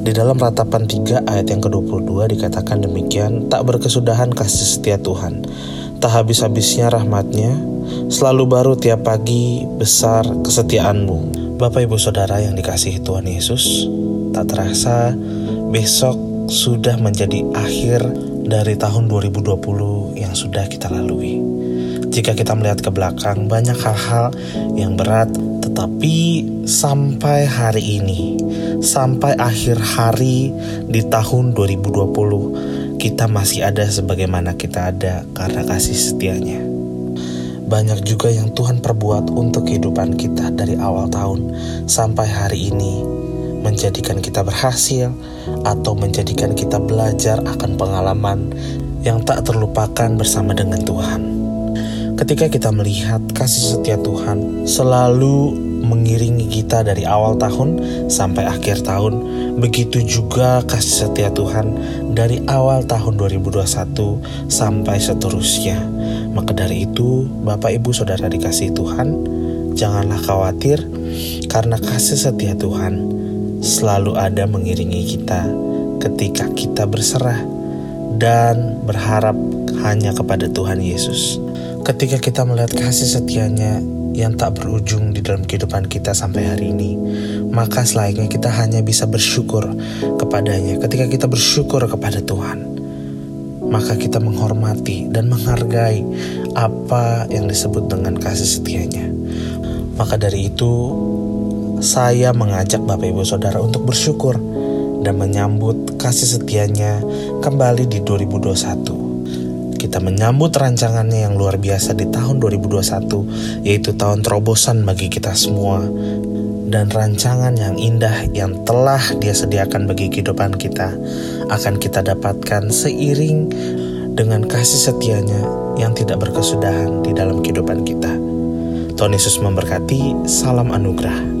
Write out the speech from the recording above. Di dalam Ratapan 3 ayat yang ke-22 dikatakan demikian, tak berkesudahan kasih setia Tuhan. Tak habis-habisnya rahmatnya, selalu baru tiap pagi, besar kesetiaanmu. Bapak Ibu Saudara yang dikasihi Tuhan Yesus, tak terasa besok sudah menjadi akhir dari tahun 2020 yang sudah kita lalui. Jika kita melihat ke belakang, banyak hal-hal yang berat, tetapi sampai hari ini, sampai akhir hari di tahun 2020, kita masih ada sebagaimana kita ada karena kasih setianya. Banyak juga yang Tuhan perbuat untuk kehidupan kita dari awal tahun sampai hari ini, menjadikan kita berhasil atau menjadikan kita belajar akan pengalaman yang tak terlupakan bersama dengan Tuhan. Ketika kita melihat kasih setia Tuhan selalu mengiringi kita dari awal tahun sampai akhir tahun, begitu juga kasih setia Tuhan dari awal tahun 2021 sampai seterusnya. Maka dari itu, Bapak Ibu Saudara dikasihi Tuhan, janganlah khawatir karena kasih setia Tuhan selalu ada mengiringi kita ketika kita berserah dan berharap hanya kepada Tuhan Yesus. Ketika kita melihat kasih setianya yang tak berujung di dalam kehidupan kita sampai hari ini, maka selayaknya kita hanya bisa bersyukur kepadanya. Ketika kita bersyukur kepada Tuhan, maka kita menghormati dan menghargai apa yang disebut dengan kasih setianya. Maka dari itu, saya mengajak Bapak Ibu Saudara untuk bersyukur dan menyambut kasih setianya kembali di 2021. Kita menyambut rancangannya yang luar biasa di tahun 2021, yaitu tahun terobosan bagi kita semua. Dan rancangan yang indah yang telah Dia sediakan bagi kehidupan kita akan kita dapatkan seiring dengan kasih setianya yang tidak berkesudahan di dalam kehidupan kita. Tuhan Yesus memberkati. Salam anugerah.